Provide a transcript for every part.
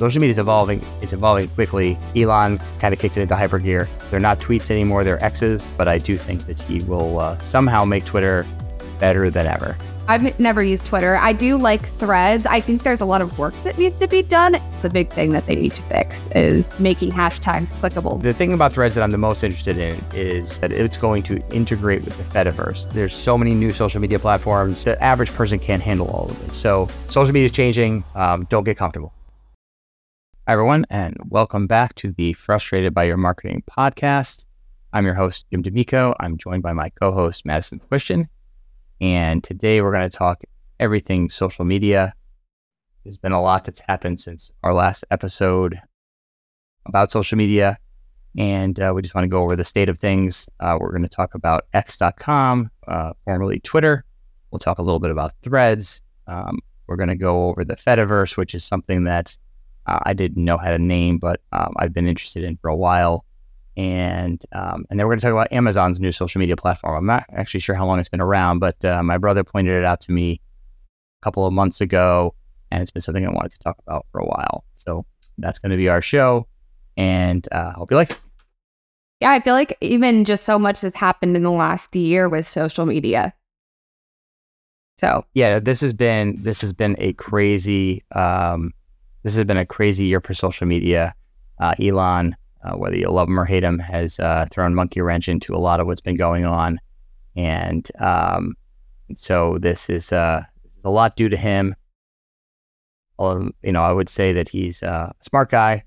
social media is evolving. It's evolving quickly. Elon kind of kicked it into hyper gear. They're not tweets anymore. They're X's. But I do think that he will somehow make Twitter better than ever. I've never used Twitter. I do like Threads. I think there's a lot of work that needs to be done. It's a big thing that they need to fix is making hashtags clickable. The thing about Threads that I'm the most interested in is that it's going to integrate with the Fediverse. There's so many new social media platforms. The average person can't handle all of it. So social media is changing. Don't get comfortable. Hi, everyone, and welcome back to the Frustrated by Your Marketing podcast. I'm your host, Jim D'Amico. I'm joined by my co-host, Madison Quistin. And today we're going to talk everything social media. There's been a lot that's happened since our last episode about social media. And we just want to go over the state of things. We're going to talk about X.com, formerly Twitter. We'll talk a little bit about Threads. We're going to go over the Fediverse, which is something that I didn't know how to name, but I've been interested in for a while. And then we're going to talk about Amazon's new social media platform. I'm not actually sure how long it's been around, but my brother pointed it out to me a couple of months ago, and it's been something I wanted to talk about for a while. So that's going to be our show, and I hope you like it. Yeah, I feel like even just so much has happened in the last year with social media. So yeah, this has been a crazy year for social media. Elon. Whether you love him or hate him, has thrown monkey wrench into a lot of what's been going on. And so this is a lot due to him. I would say that he's a smart guy,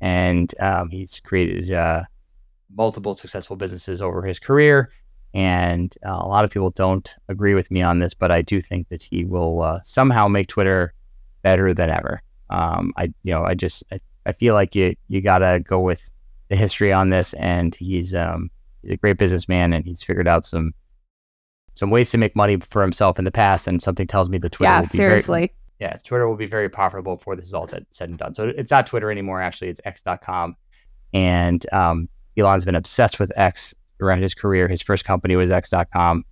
and he's created multiple successful businesses over his career. And a lot of people don't agree with me on this, but I do think that he will somehow make Twitter better than ever. I feel like you gotta go with the history on this, and he's a great businessman, and he's figured out some ways to make money for himself in the past. And something tells me that Twitter Twitter will be very profitable before this is all said and done. So it's not Twitter anymore. Actually, it's X.com, and Elon's been obsessed with X throughout his career. His first company was X.com.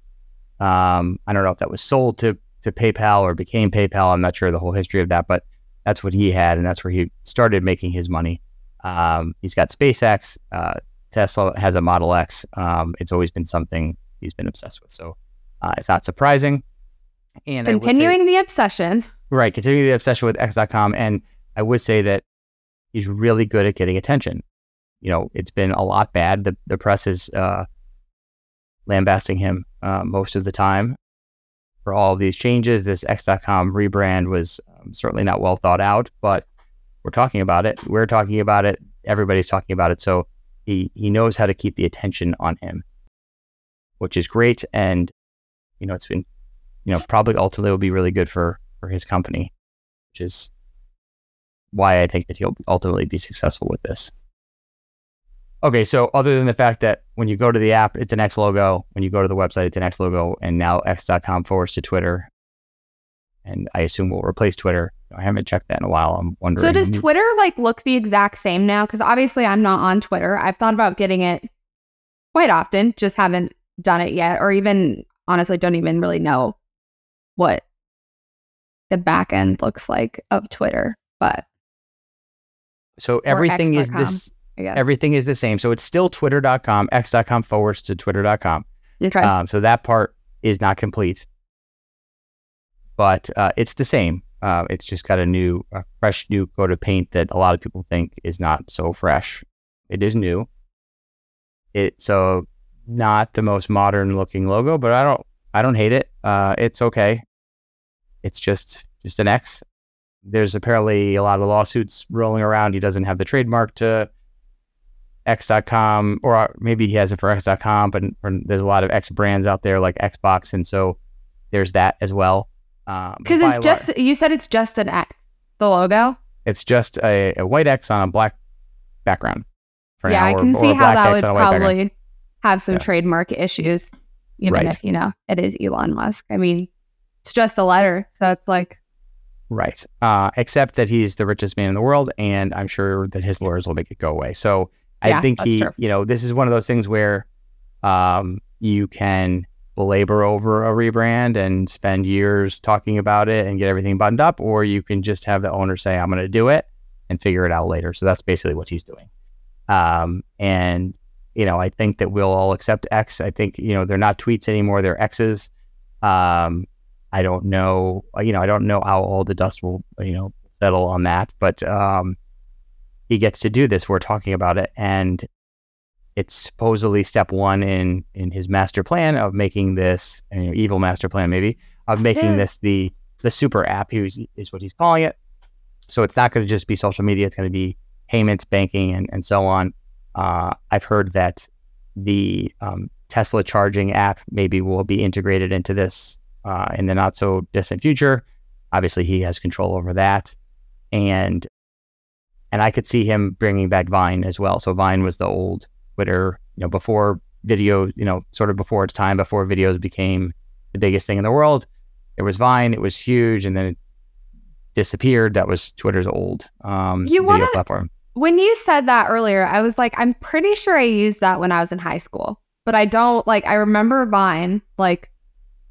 I don't know if that was sold to PayPal or became PayPal. I'm not sure the whole history of that, but that's what he had, and that's where he started making his money. He's got SpaceX. Tesla has a Model X. It's always been something he's been obsessed with, so it's not surprising. And continuing the obsession with X.com, and I would say that he's really good at getting attention. You know, it's been a lot bad. The press is lambasting him most of the time for all of these changes. This X.com rebrand was certainly not well thought out, but we're talking about it. We're talking about it. Everybody's talking about it. So he knows how to keep the attention on him, which is great. And, you know, it's been, you know, probably ultimately will be really good for his company, which is why I think that he'll ultimately be successful with this. Okay, so other than the fact that when you go to the app, it's an X logo. When you go to the website, it's an X logo. And now X.com forwards to Twitter. And I assume we'll replace Twitter. I haven't checked that in a while. I'm wondering. So does Twitter look the exact same now? Because obviously I'm not on Twitter. I've thought about getting it quite often. Just haven't done it yet. Or even, honestly, don't even really know what the back end looks like of Twitter. But so everything is this... Everything is the same. So it's still twitter.com, x.com forwards to twitter.com. That's right. So that part is not complete, but it's the same. It's just got a fresh new coat of paint that a lot of people think is not so fresh. It is new. So not the most modern looking logo, but I don't hate it. It's okay. It's just an X. There's apparently a lot of lawsuits rolling around. He doesn't have the trademark to X.com, or maybe he has it for X.com, but there's a lot of X brands out there like Xbox, and so there's that as well. Because it's just, you said it's just an X, the logo? It's just a white X on a black background. Yeah, I can see how that would probably have some trademark issues, even if, it is Elon Musk. I mean, it's just a letter, so it's like... Right, except that he's the richest man in the world, and I'm sure that his lawyers will make it go away. So I think this is one of those things where you can belabor over a rebrand and spend years talking about it and get everything buttoned up, or you can just have the owner say, I'm going to do it, and figure it out later. So that's basically what he's doing. And, you know, I think that we'll all accept X. I think, you know, they're not tweets anymore. They're X's. I don't know, you know, I don't know how all the dust will, you know, settle on that, but he gets to do this. We're talking about it. And it's supposedly step one in his master plan of making this, you know, evil master plan, maybe, of making this the super app, is what he's calling it. So it's not going to just be social media. It's going to be payments, banking, and so on. I've heard that the Tesla charging app maybe will be integrated into this in the not so distant future. Obviously, he has control over that. And I could see him bringing back Vine as well. So Vine was the old Twitter, you know, before video, you know, sort of before its time, before videos became the biggest thing in the world. It was Vine. It was huge. And then it disappeared. That was Twitter's old video platform. When you said that earlier, I was like, I'm pretty sure I used that when I was in high school, but I don't, like, I remember Vine, like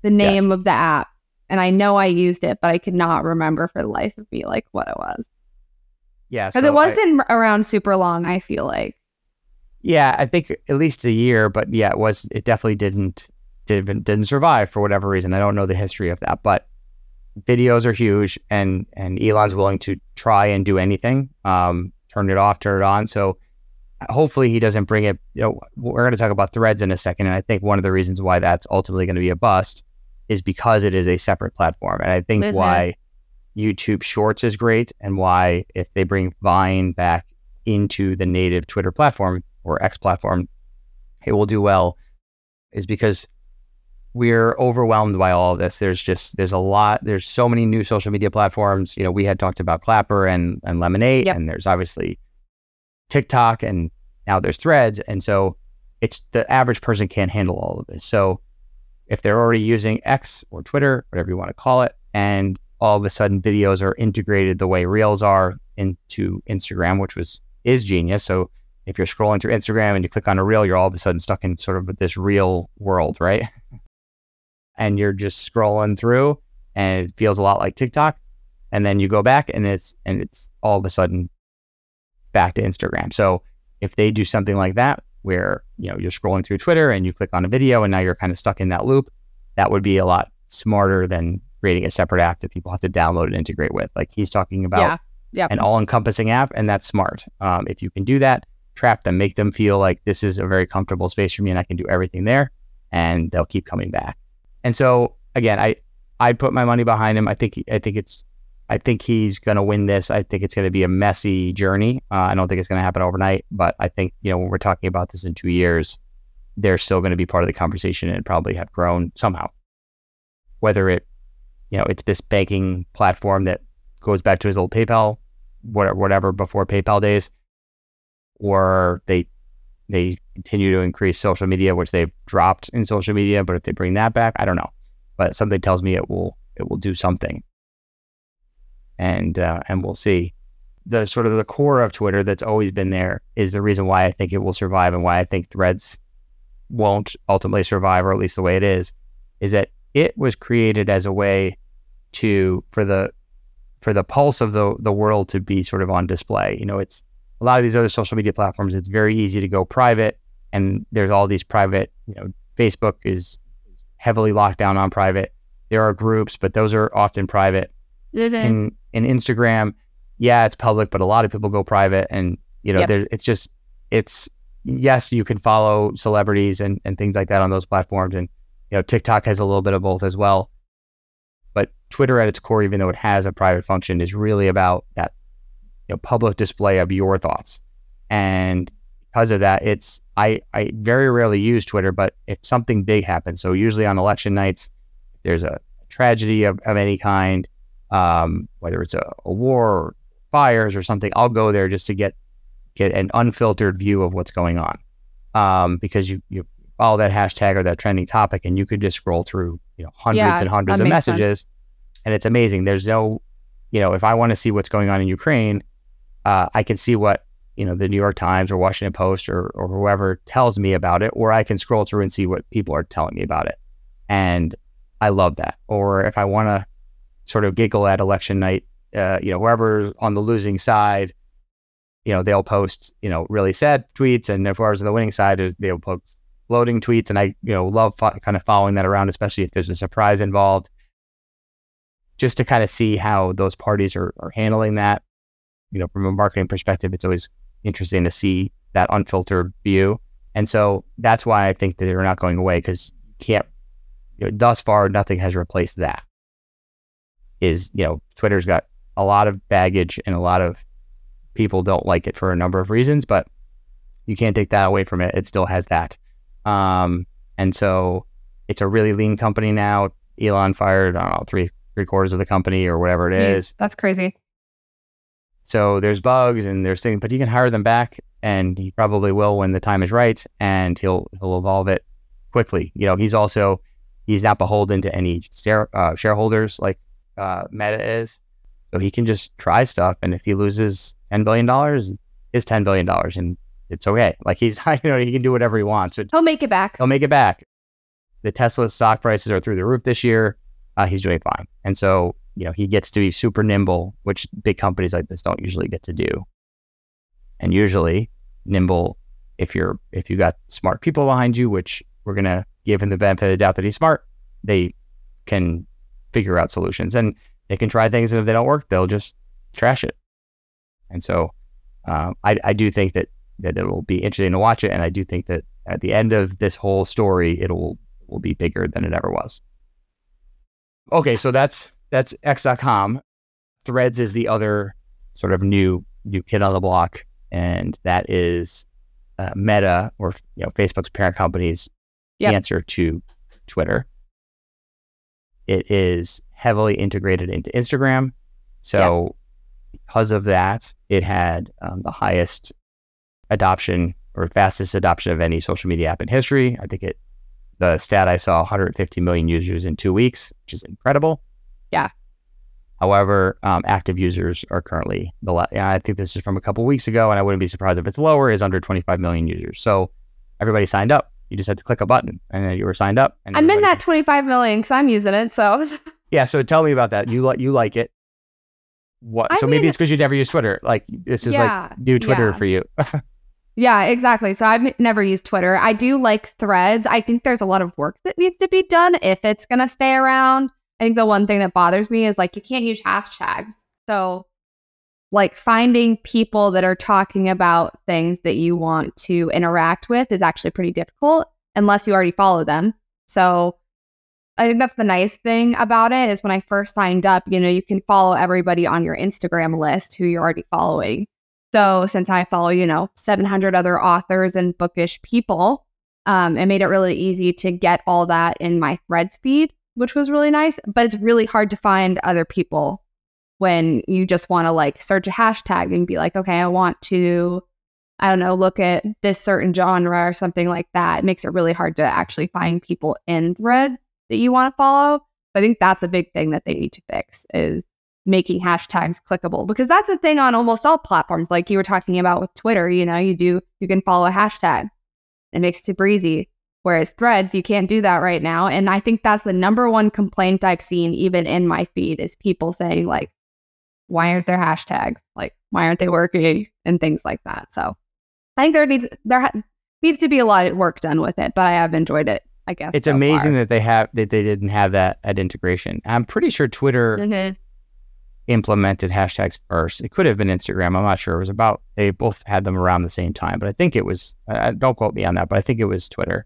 the name of the app, and I know I used it, but I could not remember for the life of me, like, what it was. Yeah. Because so it wasn't around super long, I feel like. Yeah, I think at least a year, but yeah, it definitely didn't survive for whatever reason. I don't know the history of that, but videos are huge, and Elon's willing to try and do anything. Turn it off, turn it on. So hopefully he doesn't bring it, you know, we're going to talk about Threads in a second. And I think one of the reasons why that's ultimately going to be a bust is because it is a separate platform. And I think why YouTube Shorts is great, and why if they bring Vine back into the native Twitter platform or X platform, it will do well, is because we're overwhelmed by all of this. There's so many new social media platforms. You know, we had talked about Clapper and Lemonade, and there's obviously TikTok, and now there's Threads. And so it's the average person can't handle all of this. So if they're already using X or Twitter, whatever you want to call it, and all of a sudden videos are integrated the way Reels are into Instagram, which is genius. So if you're scrolling through Instagram and you click on a Reel, you're all of a sudden stuck in sort of this Reel world, right? And you're just scrolling through, and it feels a lot like TikTok. And then you go back, and it's all of a sudden back to Instagram. So if they do something like that, where, you know, you're scrolling through Twitter and you click on a video, and now you're kind of stuck in that loop, that would be a lot smarter than creating a separate app that people have to download and integrate with. Like he's talking about an all-encompassing app, and that's smart. If you can do that, trap them, make them feel like this is a very comfortable space for me, and I can do everything there, and they'll keep coming back. And so again, I put my money behind him. I think he's going to win this. I think it's going to be a messy journey. I don't think it's going to happen overnight, but I think, you know, when we're talking about this in 2 years, they're still going to be part of the conversation and probably have grown somehow. Whether it, you know, it's this banking platform that goes back to his old PayPal, whatever before PayPal days, or they continue to increase social media, which they've dropped in social media. But if they bring that back, I don't know. But something tells me it will do something. And we'll see. The sort of the core of Twitter that's always been there is the reason why I think it will survive, and why I think Threads won't ultimately survive, or at least the way it is that it was created as a way for the pulse of the world to be sort of on display. You know, it's a lot of these other social media platforms, it's very easy to go private, and there's all these private, you know, Facebook is heavily locked down on private. There are groups, but those are often private. In Instagram, it's public, but a lot of people go private, and, you know, yes, you can follow celebrities and things like that on those platforms. And, you know, TikTok has a little bit of both as well. But Twitter at its core, even though it has a private function, is really about that, you know, public display of your thoughts. And because of that, I very rarely use Twitter, but if something big happens, so usually on election nights, there's a tragedy of any kind, whether it's a war or fires or something, I'll go there just to get an unfiltered view of what's going on, because you follow that hashtag or that trending topic, and you could just scroll through, you know, hundreds of messages, and it's amazing. There's no, you know, if I want to see what's going on in Ukraine, I can see what, you know, the New York Times or Washington Post or whoever tells me about it, or I can scroll through and see what people are telling me about it. And I love that. Or if I want to sort of giggle at election night, you know, whoever's on the losing side, you know, they'll post, you know, really sad tweets. And if I was on the winning side, they'll post loading tweets. And I, you know, love kind of following that around, especially if there's a surprise involved, just to kind of see how those parties are handling that. You know, from a marketing perspective, it's always interesting to see that unfiltered view. And so that's why I think that they're not going away, because you can't, you know, thus far, nothing has replaced that. Is, you know, Twitter's got a lot of baggage and a lot of people don't like it for a number of reasons, but you can't take that away from it. It still has that. And so it's a really lean company now. Elon fired, I don't know, three quarters of the company or whatever it is. That's crazy. So there's bugs and there's things, but you can hire them back, and he probably will when the time is right, and he'll evolve it quickly. You know, he's not beholden to any shareholders like Meta is. So he can just try stuff, and if he loses $10 billion, it's $10 billion, and it's okay. Like, he can do whatever he wants. So he'll make it back. The Tesla stock prices are through the roof this year. He's doing fine. And so, you know, he gets to be super nimble, which big companies like this don't usually get to do. And usually nimble, if you got smart people behind you, which we're going to give him the benefit of the doubt that he's smart, they can figure out solutions. And they can try things, and if they don't work, they'll just trash it. And so I do think that it will be interesting to watch it. And I do think that at the end of this whole story, it will be bigger than it ever was. Okay, so that's X.com. Threads is the other sort of new kid on the block, and that is Meta, or, you know, Facebook's parent company's answer to Twitter. It is heavily integrated into Instagram. So because of that, it had the highest adoption, or fastest adoption, of any social media app in history. I think the stat I saw, 150 million users in 2 weeks, which is incredible. Yeah. However, active users are currently, I think this is from a couple weeks ago, and I wouldn't be surprised if it's lower, is under 25 million users. So everybody signed up. You just had to click a button, and then you were signed up. And I'm in that 25 million because I'm using it. So yeah. So tell me about that. You like it. What? So maybe it's because you never used Twitter. Like, this is like new Twitter for you. Yeah, exactly. So I've never used Twitter. I do like Threads. I think there's a lot of work that needs to be done if it's going to stay around. I think the one thing that bothers me is, like, you can't use hashtags. So, like, finding people that are talking about things that you want to interact with is actually pretty difficult unless you already follow them. So I think that's the nice thing about it, is when I first signed up, you know, you can follow everybody on your Instagram list who you're already following. So since I follow, you know, 700 other authors and bookish people, it made it really easy to get all that in my Threads feed, which was really nice. But it's really hard to find other people when you just want to, like, search a hashtag and be like, okay, I want to, I don't know, look at this certain genre or something like that. It makes it really hard to actually find people in Threads that you want to follow. So I think that's a big thing that they need to fix, is making hashtags clickable, because that's a thing on almost all platforms. Like you were talking about with Twitter, you know, you can follow a hashtag. It makes it breezy. Whereas Threads, you can't do that right now. And I think that's the number one complaint I've seen, even in my feed, is people saying, like, why aren't there hashtags? Like, why aren't they working? And things like that. So I think there needs to be a lot of work done with it, but I have enjoyed it, I guess. It's amazing that they didn't have that at integration. I'm pretty sure Twitter implemented hashtags first. It could have been Instagram. I'm not sure. It was about, they both had them around the same time, but I think it was, don't quote me on that, but I think it was Twitter.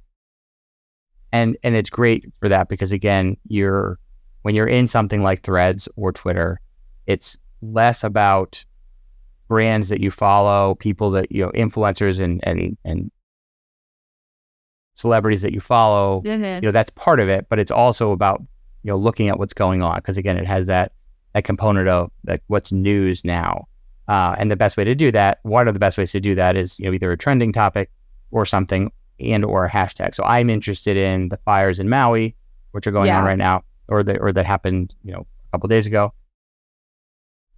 And it's great for that, because again, when you're in something like Threads or Twitter, it's less about brands that you follow, people that, you know, influencers and celebrities that you follow, you know, that's part of it, but it's also about, you know, looking at what's going on. 'Cause again, it has that component of, like, what's news now. And the best way to do that, one of the best ways to do that is, you know, either a trending topic or something, and or a hashtag. So I'm interested in the fires in Maui, which are going on right now, or that happened, you know, a couple of days ago.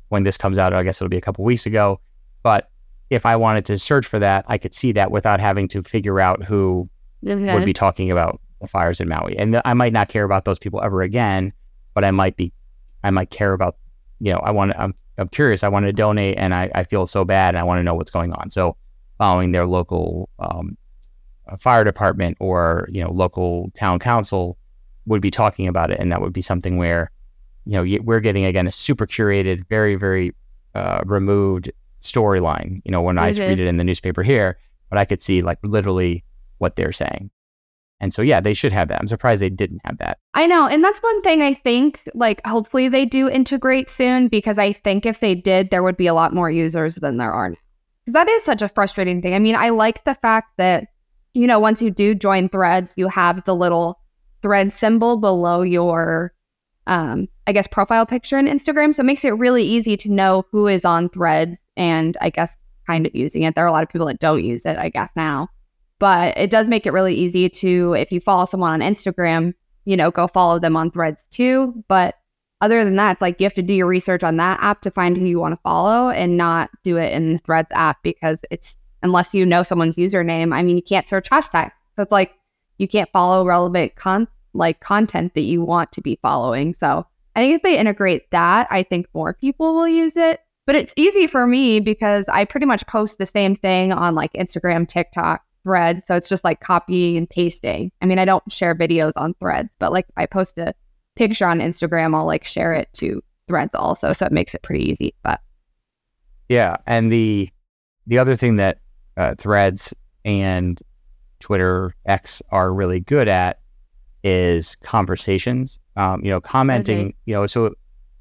When this comes out, I guess it'll be a couple of weeks ago. But if I wanted to search for that, I could see that without having to figure out who would be talking about the fires in Maui. And I might not care about those people ever again, but I might care about, you know, I'm I'm curious, I want to donate, and I feel so bad, and I want to know what's going on. So following their local fire department or, you know, local town council would be talking about it. And that would be something where, you know, we're getting, again, a super curated, very, very removed storyline. You know, when I read it in the newspaper here, but I could see like literally what they're saying. And so, yeah, they should have that. I'm surprised they didn't have that. I know. And that's one thing I think, like, hopefully they do integrate soon, because I think if they did, there would be a lot more users than there are now. Because that is such a frustrating thing. I mean, I like the fact that, you know, once you do join Threads, you have the little thread symbol below your, I guess, profile picture in Instagram. So it makes it really easy to know who is on Threads and, I guess, kind of using it. There are a lot of people that don't use it, I guess, now. But it does make it really easy to, if you follow someone on Instagram, you know, go follow them on Threads too. But other than that, it's like you have to do your research on that app to find who you want to follow, and not do it in the Threads app, because it's, unless you know someone's username, I mean, you can't search hashtags. So it's like you can't follow relevant content that you want to be following. So I think if they integrate that, I think more people will use it. But it's easy for me because I pretty much post the same thing on like Instagram, TikTok, Threads, so it's just like copying and pasting. I mean, I don't share videos on Threads, but like if I post a picture on Instagram, I'll like share it to Threads also, so it makes it pretty easy. But yeah, and the other thing that Threads and Twitter X are really good at is conversations. You know, commenting. You know, so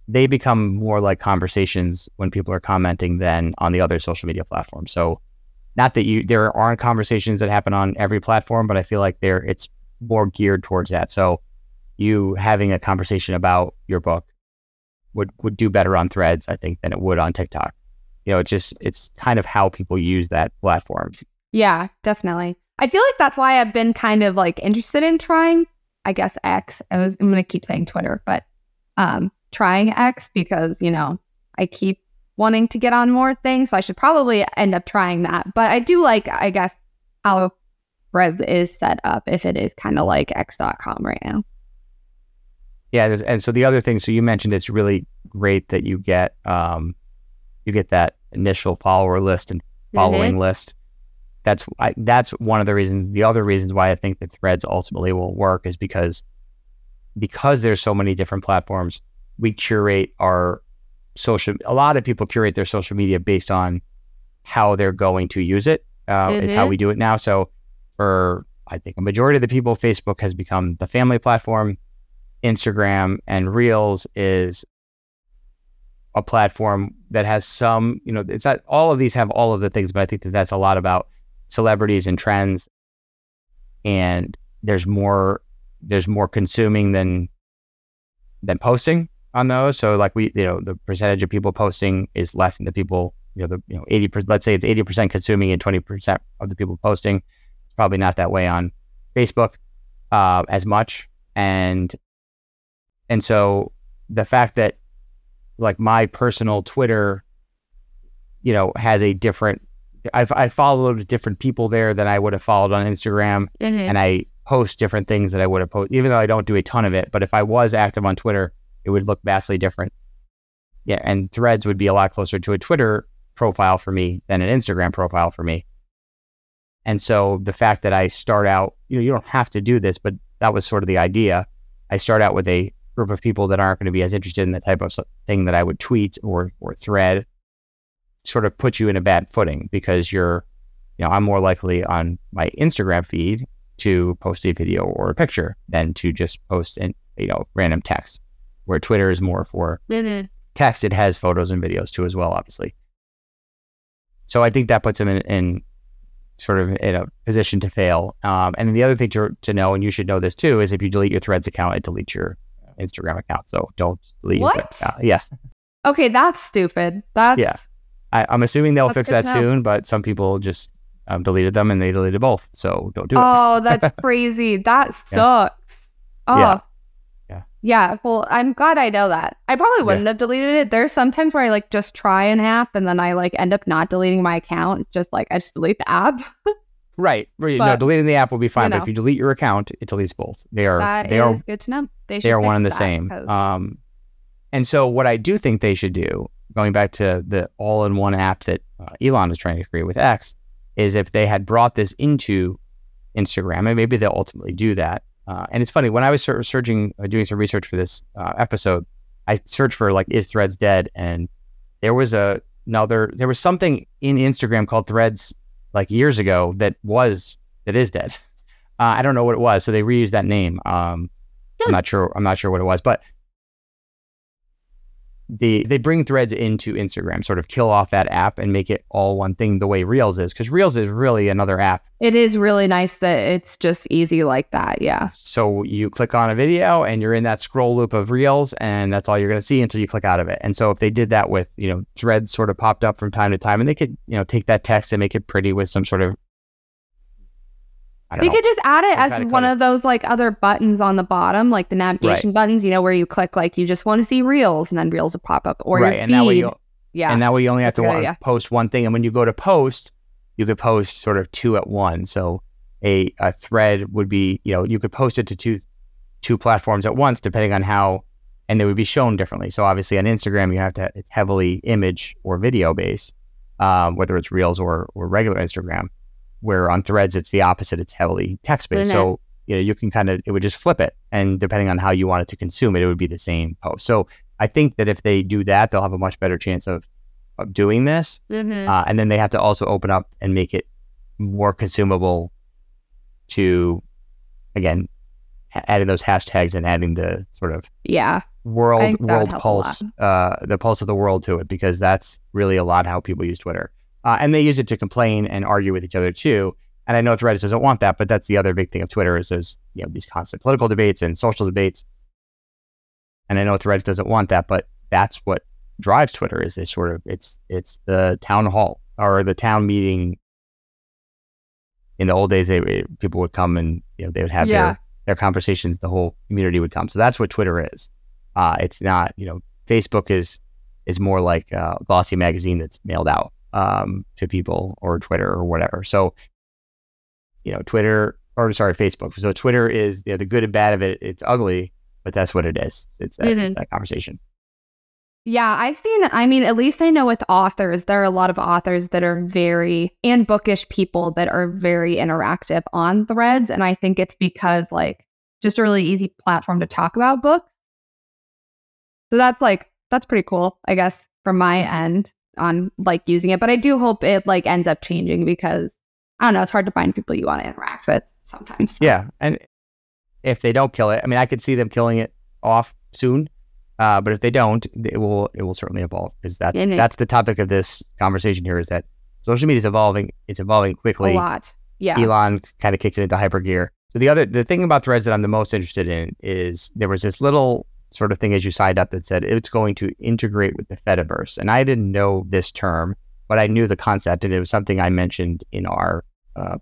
they become more like conversations when people are commenting than on the other social media platforms. So. Not that there aren't conversations that happen on every platform, but I feel like it's more geared towards that. So you having a conversation about your book would do better on Threads, I think, than it would on TikTok. You know, it's kind of how people use that platform. Yeah, definitely. I feel like that's why I've been kind of like interested in trying, I guess, X. I'm going to keep saying Twitter, but trying X, because, you know, I keep wanting to get on more things, so I should probably end up trying that. But I do like, I guess, how Threads is set up, if it is kind of like x.com right now. Yeah, and so the other thing, so you mentioned it's really great that you get that initial follower list and following list. That's one of the reasons. The other reasons why I think that Threads ultimately will work is because there's so many different platforms, we curate our a lot of people curate their social media based on how they're going to use it, is how we do it now. So for, I think, a majority of the people, Facebook has become the family platform. Instagram and Reels is a platform that has some, you know, it's not all of these have all of the things, but I think that's a lot about celebrities and trends. And there's more consuming than posting on those. So like we, you know, the percentage of people posting is less than the people, you know, 80%, let's say it's 80% consuming and 20% of the people posting. It's probably not that way on Facebook as much. And so the fact that like my personal Twitter, you know, has a different, I followed different people there than I would have followed on Instagram. And I post different things that I would have posted, even though I don't do a ton of it. But if I was active on Twitter, it would look vastly different. Yeah, and Threads would be a lot closer to a Twitter profile for me than an Instagram profile for me. And so the fact that I start out, you know, you don't have to do this, but that was sort of the idea. I start out with a group of people that aren't going to be as interested in the type of thing that I would tweet or thread, sort of puts you in a bad footing, because you're, you know, I'm more likely on my Instagram feed to post a video or a picture than to just post, you know, random text. Where Twitter is more for text, it has photos and videos too as well, obviously. So I think that puts them in sort of in a position to fail. And the other thing to know, and you should know this too, is if you delete your Threads account, it deletes your Instagram account. So don't delete your Threads account. Yes. Okay, that's stupid. I'm assuming they'll fix that soon, but some people just deleted them and they deleted both. So don't do it. Oh, that's crazy. That sucks. Yeah. Oh. Yeah. Yeah, well, I'm glad I know that. I probably wouldn't have deleted it. There's sometimes where I like just try an app and then I like end up not deleting my account. It's just like I just delete the app. Right. But, no, deleting the app will be fine. You know. But if you delete your account, it deletes both. That is good to know. They are one and the same. And so what I do think they should do, going back to the all-in-one app that Elon is trying to create with X, is if they had brought this into Instagram, and maybe they'll ultimately do that. And it's funny, when I was searching, doing some research for this episode, I searched for like, is Threads dead? And there was there was something in Instagram called Threads like years ago that is dead. I don't know what it was. So they reused that name. I'm not sure what it was, but they bring Threads into Instagram, sort of kill off that app and make it all one thing the way Reels is, because Reels is really another app. It is really nice that it's just easy like that. Yeah. So you click on a video and you're in that scroll loop of Reels, and that's all you're going to see until you click out of it. And so if they did that with, Threads sort of popped up from time to time, and they could, take that text and make it pretty with some sort of, I don't know. Could just add it as one of those like other buttons on the bottom, like the navigation buttons, where you click like you just want to see Reels, and then Reels will pop up, or your feed. And that way you only have to post one thing. And when you go to post, you could post sort of two at one. So a thread would be, you could post it to two platforms at once, depending on how, and they would be shown differently. So obviously on Instagram, you have to, it's heavily image or video based, whether it's Reels or regular Instagram. Where on Threads, it's the opposite. It's heavily text-based. So, you can it would just flip it. And depending on how you wanted to consume it, it would be the same post. So I think that if they do that, they'll have a much better chance of doing this. Mm-hmm. And then they have to also open up and make it more consumable to, again, adding those hashtags and adding the sort of world pulse, the pulse of the world to it, because that's really a lot how people use Twitter. And they use it to complain and argue with each other too. And I know Threads doesn't want that, but that's the other big thing of Twitter is there's these constant political debates and social debates. And I know Threads doesn't want that, but that's what drives Twitter is this sort of it's the town hall or the town meeting. In the old days, people would come and they would have their conversations. The whole community would come. So that's what Twitter is. It's not Facebook is more like a glossy magazine that's mailed out. To people, or Twitter or whatever. So, Facebook. So Twitter is the good and bad of it. It's ugly, but that's what it is. It's that conversation. Yeah, I've seen, at least I know with authors, there are a lot of authors that are and bookish people that are very interactive on Threads. And I think it's because just a really easy platform to talk about books. So that's pretty cool, I guess, from my end. On using it, but I do hope it ends up changing, because I don't know, it's hard to find people you want to interact with sometimes. Yeah, and if they don't kill it, I could see them killing it off soon, but if they don't, it will certainly evolve, because that's the topic of this conversation here, is that social media is evolving. It's evolving quickly. A lot. Yeah. Elon kind of kicked it into hyper gear. So the thing about Threads that I'm the most interested in is there was this little sort of thing as you signed up that said it's going to integrate with the Fediverse. And I didn't know this term, but I knew the concept, and it was something I mentioned in our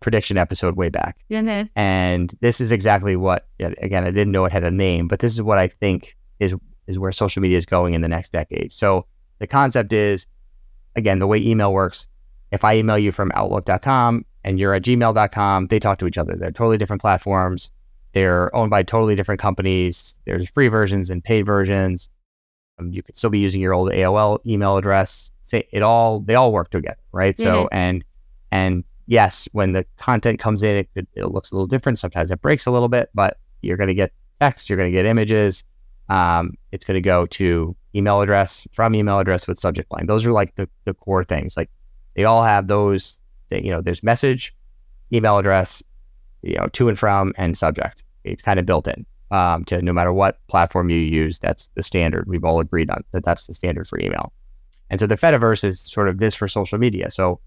prediction episode way back. Mm-hmm. And this is exactly what, again, I didn't know it had a name, but this is what I think is where social media is going in the next decade. So the concept is, again, the way email works, if I email you from outlook.com and you're at gmail.com, they talk to each other. They're totally different platforms. They're owned by totally different companies. There's free versions and paid versions. You could still be using your old AOL email address. They all work together, right? Mm-hmm. So, and yes, when the content comes in, it looks a little different. Sometimes it breaks a little bit, but you're going to get text, you're going to get images. It's going to go to email address, from email address with subject line. Those are the core things. They all have those, there's message, email address, to and from, and subject. It's kind of built in to no matter what platform you use. That's the standard. We've all agreed on that. That's the standard for email. And so the Fediverse is sort of this for social media. So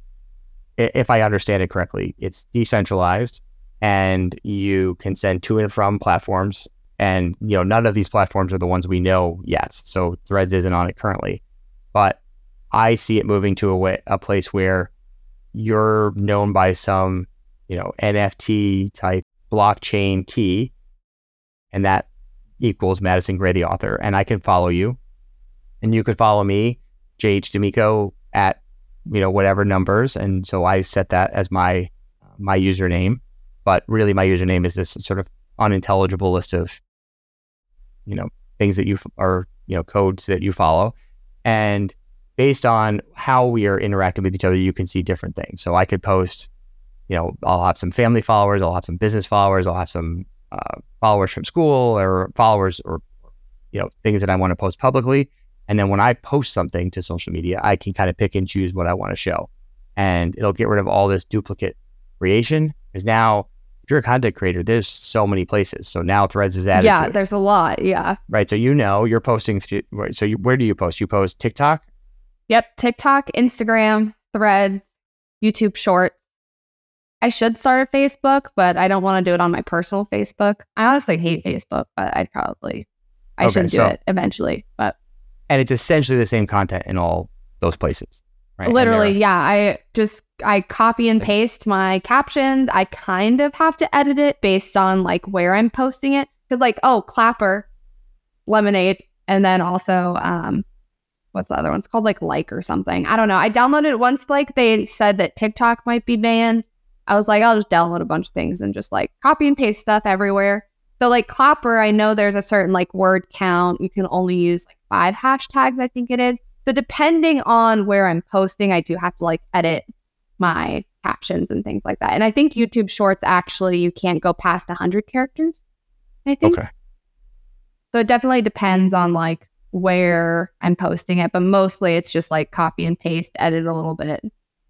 if I understand it correctly, it's decentralized, and you can send to and from platforms. And none of these platforms are the ones we know yet. So Threads isn't on it currently, but I see it moving to a place where you're known by some NFT type blockchain key, and that equals Madison Gray, the author. And I can follow you, and you could follow me, JH D'Amico, at whatever numbers. And so I set that as my username, but really my username is this sort of unintelligible list of things that you follow, codes that you follow, and based on how we are interacting with each other, you can see different things. So I could post, I'll have some family followers, I'll have some business followers, I'll have some followers from school or followers or, things that I want to post publicly. And then when I post something to social media, I can kind of pick and choose what I want to show. And it'll get rid of all this duplicate creation, because now if you're a content creator, there's so many places. So now Threads is added to it. There's a lot. Yeah. Right. So you're posting. So where do you post? You post TikTok? Yep. TikTok, Instagram, Threads, YouTube Shorts. I should start a Facebook, but I don't want to do it on my personal Facebook. I honestly hate Facebook, but I should do it eventually. And it's essentially the same content in all those places. Right? Literally, I copy and paste my captions. I kind of have to edit it based on where I'm posting it. Because Clapper, Lemonade, and then also what's the other one? It's called Like or something. I don't know. I downloaded it once. They said that TikTok might be banned. I was like, I'll just download a bunch of things and just copy and paste stuff everywhere. So Clapper, I know there's a certain word count. You can only use 5 hashtags, I think it is. So depending on where I'm posting, I do have to edit my captions and things like that. And I think YouTube Shorts, actually, you can't go past 100 characters, I think. Okay. So it definitely depends on where I'm posting it. But mostly it's just copy and paste, edit a little bit.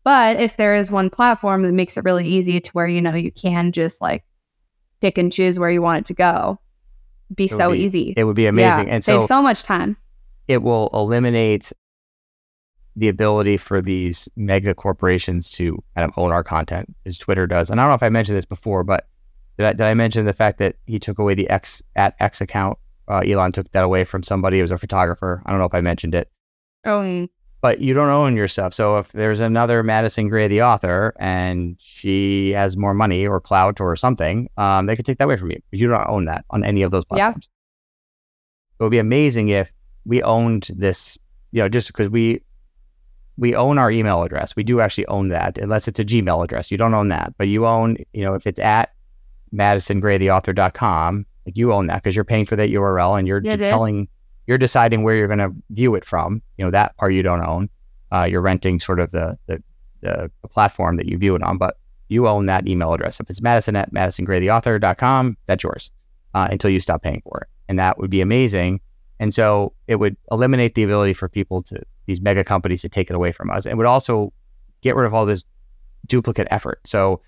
But if there is one platform that makes it really easy to where, you can just pick and choose where you want it to go, it'd be so easy. It would be amazing. Yeah, and save so much time. It will eliminate the ability for these mega corporations to kind of own our content, as Twitter does. And I don't know if I mentioned this before, but did I mention the fact that he took away the X account? Elon took that away from somebody who was a photographer. I don't know if I mentioned it. But you don't own your stuff. So if there's another Madison Gray, the author, and she has more money or clout or something, they could take that away from you because you don't own that on any of those platforms. Yeah. It would be amazing if we owned this, just because we own our email address. We do actually own that, unless it's a Gmail address. You don't own that, but you own, if it's at madisongraytheauthor.com, you own that because you're paying for that URL and you're deciding where you're going to view it from. That part you don't own. You're renting sort of the platform that you view it on, but you own that email address. If it's madison@madisongraytheauthor.com, that's yours until you stop paying for it. And that would be amazing. And so it would eliminate the ability for people to, these mega companies, to take it away from us. It would also get rid of all this duplicate effort. So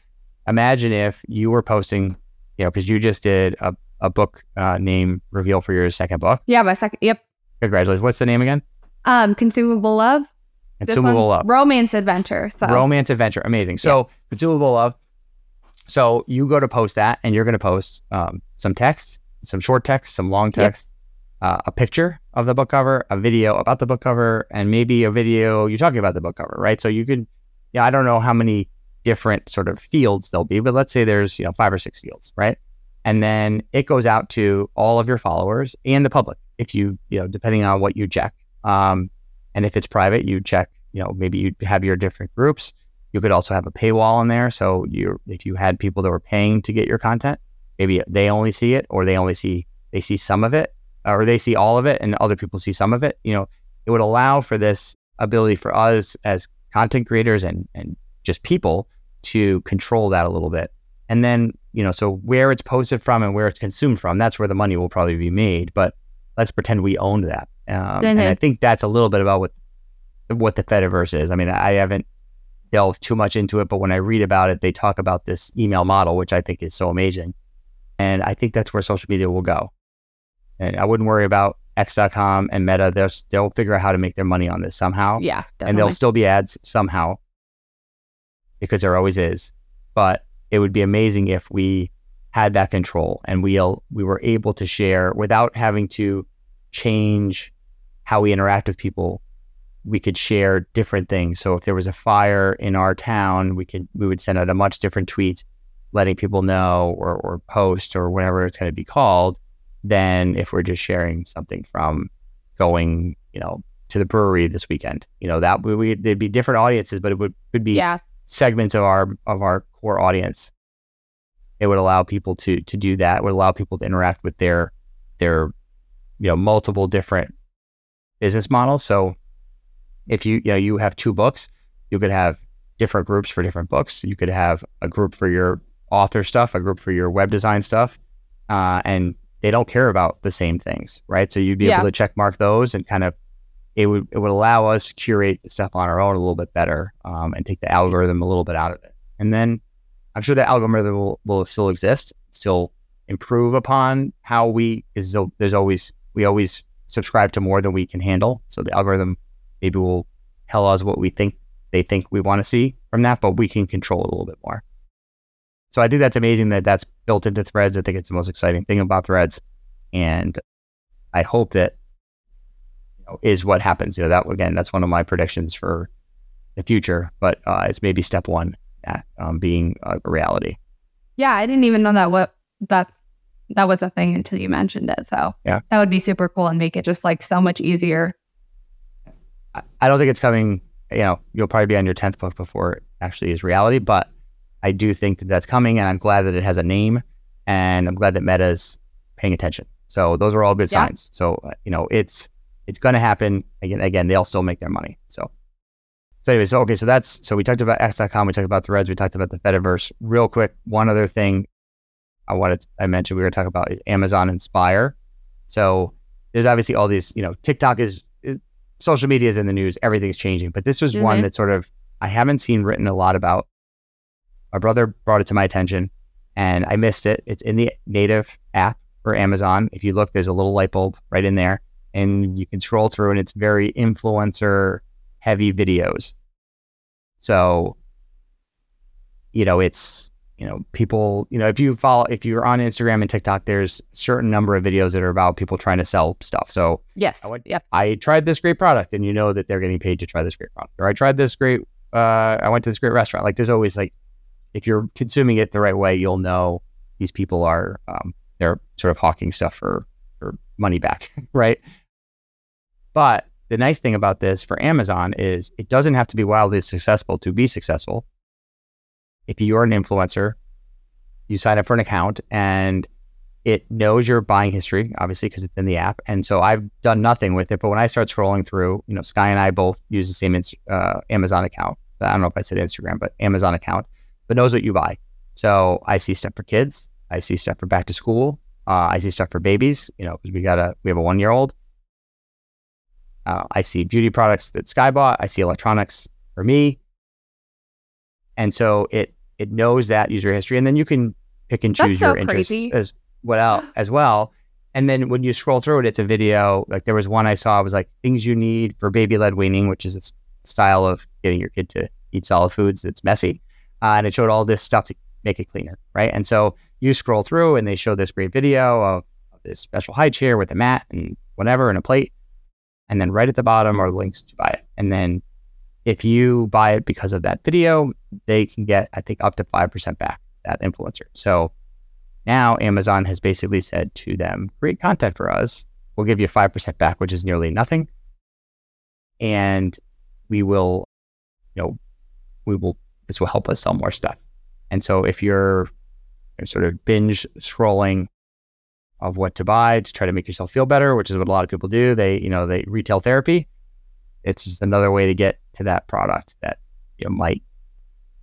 imagine if you were posting, because you just did a book name reveal for your second book. Yeah, my second. Yep. Congratulations. What's the name again? Consumable Love. Consumable Love. Romance Adventure. Romance Adventure. Amazing. So yeah. Consumable Love. So you go to post that, and you're going to post some text, some short text, some long text, a picture of the book cover, a video about the book cover, and maybe a video you're talking about the book cover, right? So you could, I don't know how many different sort of fields there'll be, but let's say there's 5 or 6 fields, right? And then it goes out to all of your followers and the public, if you depending on what you check. And if it's private, you check, maybe you have your different groups. You could also have a paywall on there. So if you had people that were paying to get your content, maybe they only see it, or they see some of it, or they see all of it and other people see some of it. It would allow for this ability for us as content creators and just people to control that a little bit. And then, so where it's posted from and where it's consumed from, that's where the money will probably be made. But let's pretend we owned that. And I think that's a little bit about what the Fediverse is. I mean, I haven't delved too much into it, but when I read about it, they talk about this email model, which I think is so amazing. And I think that's where social media will go. And I wouldn't worry about X.com and Meta. They'll figure out how to make their money on this somehow. Yeah, definitely. And there'll still be ads somehow, because there always is. But it would be amazing if we had that control and we were able to share without having to change how we interact with people. We could share different things. So if there was a fire in our town, we would send out a much different tweet letting people know, or post, or whatever it's going to be called, than if we're just sharing something from going, to the brewery this weekend. That there'd be different audiences, but it would be segments of our core audience. It would allow people to do that. It would allow people to interact with their multiple different business models. So If you have two books, you could have different groups for different books. You could have a group for your author stuff, a group for your web design stuff, and they don't care about the same things, right? So you'd be able to check mark those, and kind of it would allow us to curate the stuff on our own a little bit better, and take the algorithm a little bit out of it. And then I'm sure the algorithm will still exist, still improve upon how we always subscribe to more than we can handle. So the algorithm maybe will tell us what they think we want to see from that, but we can control it a little bit more. So I think that's amazing that that's built into Threads. I think it's the most exciting thing about Threads. And I hope that is what happens. That again, that's one of my predictions for the future, but it's maybe step one at being a reality. Yeah, I didn't even know that was a thing until you mentioned it. So that would be super cool and make it just like so much easier. I don't think it's coming, you'll probably be on your 10th book before it actually is reality, but I do think that that's coming, and I'm glad that it has a name, and I'm glad that Meta's paying attention. So those are all good signs. So, it's going to happen again. They'll still make their money. So anyway, so we talked about X.com, we talked about Threads, we talked about the Fediverse. Real quick, one other thing I mentioned we were talking about is Amazon Inspire. So there's obviously all these, TikTok is social media is in the news, everything's changing, but this was one that sort of, I haven't seen written a lot about. My brother brought it to my attention and I missed it. It's in the native app for Amazon. If you look, there's a little light bulb right in there and you can scroll through, and it's very influencer heavy videos. So, it's, people, if you're on Instagram and TikTok, there's a certain number of videos that are about people trying to sell stuff. So I tried this great product, and that they're getting paid to try this great product. Or I tried this great, I went to this great restaurant. Like there's always if you're consuming it the right way, you'll know these people are, they're sort of hawking stuff for money back, right? But the nice thing about this for Amazon is it doesn't have to be wildly successful to be successful. If you're an influencer, you sign up for an account and it knows your buying history, obviously, because it's in the app. And so I've done nothing with it, but when I start scrolling through, Sky and I both use the same Amazon account. I don't know if I said Instagram, but Amazon account. But knows what you buy. So I see stuff for kids. I see stuff for back to school. I see stuff for babies, because we have a 1-year-old. I see beauty products that Sky bought. I see electronics for me. And so it knows that user history. And then you can pick and choose your interests as well. And then when you scroll through it, it's a video. Like there was one I saw, it was like things you need for baby-led weaning, which is a style of getting your kid to eat solid foods that's messy. And it showed all this stuff to make it cleaner, right? And so you scroll through and they show this great video of this special high chair with a mat and whatever and a plate. And then right at the bottom are links to buy it. And then if you buy it because of that video, they can get, I think, up to 5% back, that influencer. So now Amazon has basically said to them, create content for us. We'll give you 5% back, which is nearly nothing. And we will, this will help us sell more stuff. And so if you're sort of binge scrolling of what to buy to try to make yourself feel better, which is what a lot of people do, they retail therapy. It's just another way to get to that product that you might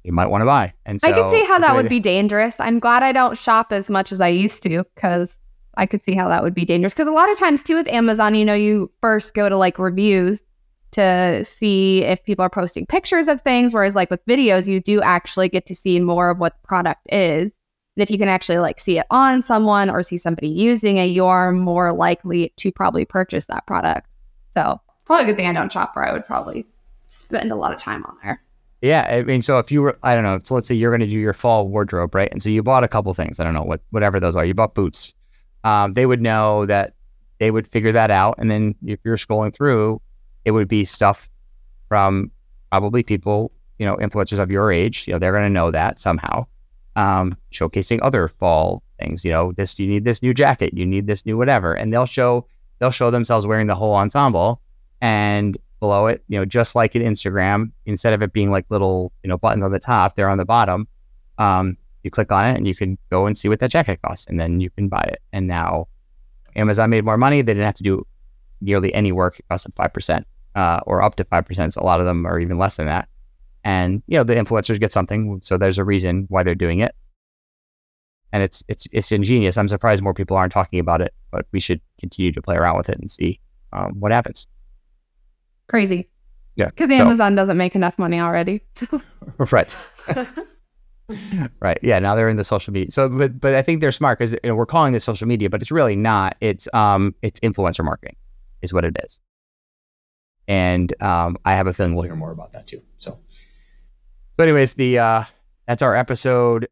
want to buy. And so I could see how that would be dangerous. I'm glad I don't shop as much as I used to, because I could see how that would be dangerous. Because a lot of times too with Amazon, you first go to reviews to see if people are posting pictures of things, whereas with videos, you do actually get to see more of what the product is. And if you can actually see it on someone or see somebody using it, you're more likely to probably purchase that product. So probably a good thing I don't shop, or I would probably spend a lot of time on there. Yeah, I mean, so if you were, I don't know, so let's say you're going to do your fall wardrobe, right? And so you bought a couple things, I don't know, whatever those are, you bought boots. They would know that, they would figure that out. And then if you're scrolling through, it would be stuff from probably people, influencers of your age. They're going to know that somehow. Showcasing other fall things. This, you need this new jacket. You need this new whatever. And they'll show themselves wearing the whole ensemble. And below it, just like in Instagram, instead of it being little, buttons on the top, they're on the bottom. You click on it and you can go and see what that jacket costs, and then you can buy it. And now Amazon made more money. They didn't have to do nearly any work. It cost them 5%. or up to 5%. A lot of them are even less than that. And, you know, the influencers get something. So there's a reason why they're doing it. And it's ingenious. I'm surprised more people aren't talking about it, but we should continue to play around with it and see what happens. Crazy. Yeah. Because Amazon doesn't make enough money already. Right. Right. Yeah. Now they're in the social media. So, but I think they're smart because, you know, we're calling this social media, but it's really not. It's influencer marketing is what it is. And I have a feeling we'll hear more about that too. So anyways, that's our episode.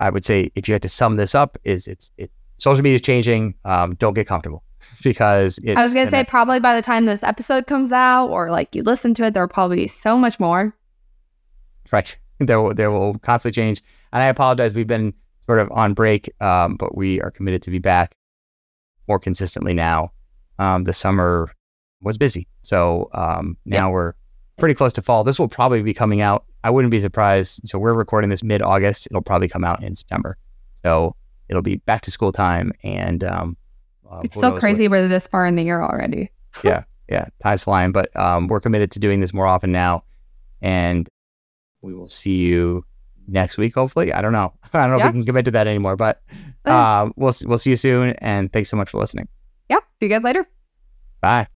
I would say if you had to sum this up, social media is changing. Don't get comfortable because it's... I was going to say probably by the time this episode comes out or like you listen to it, there'll probably be so much more. Right. There will constantly change. And I apologize. We've been sort of on break, but we are committed to be back more consistently now. The summer was busy. So now we're pretty close to fall. This will probably be coming out. I wouldn't be surprised. So we're recording this mid-August. It'll probably come out in September. So it'll be back to school time. And it's so crazy we're this far in the year already. Yeah. Time's flying. But we're committed to doing this more often now. And we will see you next week, hopefully. I don't know if we can commit to that anymore. But we'll see you soon. And thanks so much for listening. Yeah. See you guys later. Bye.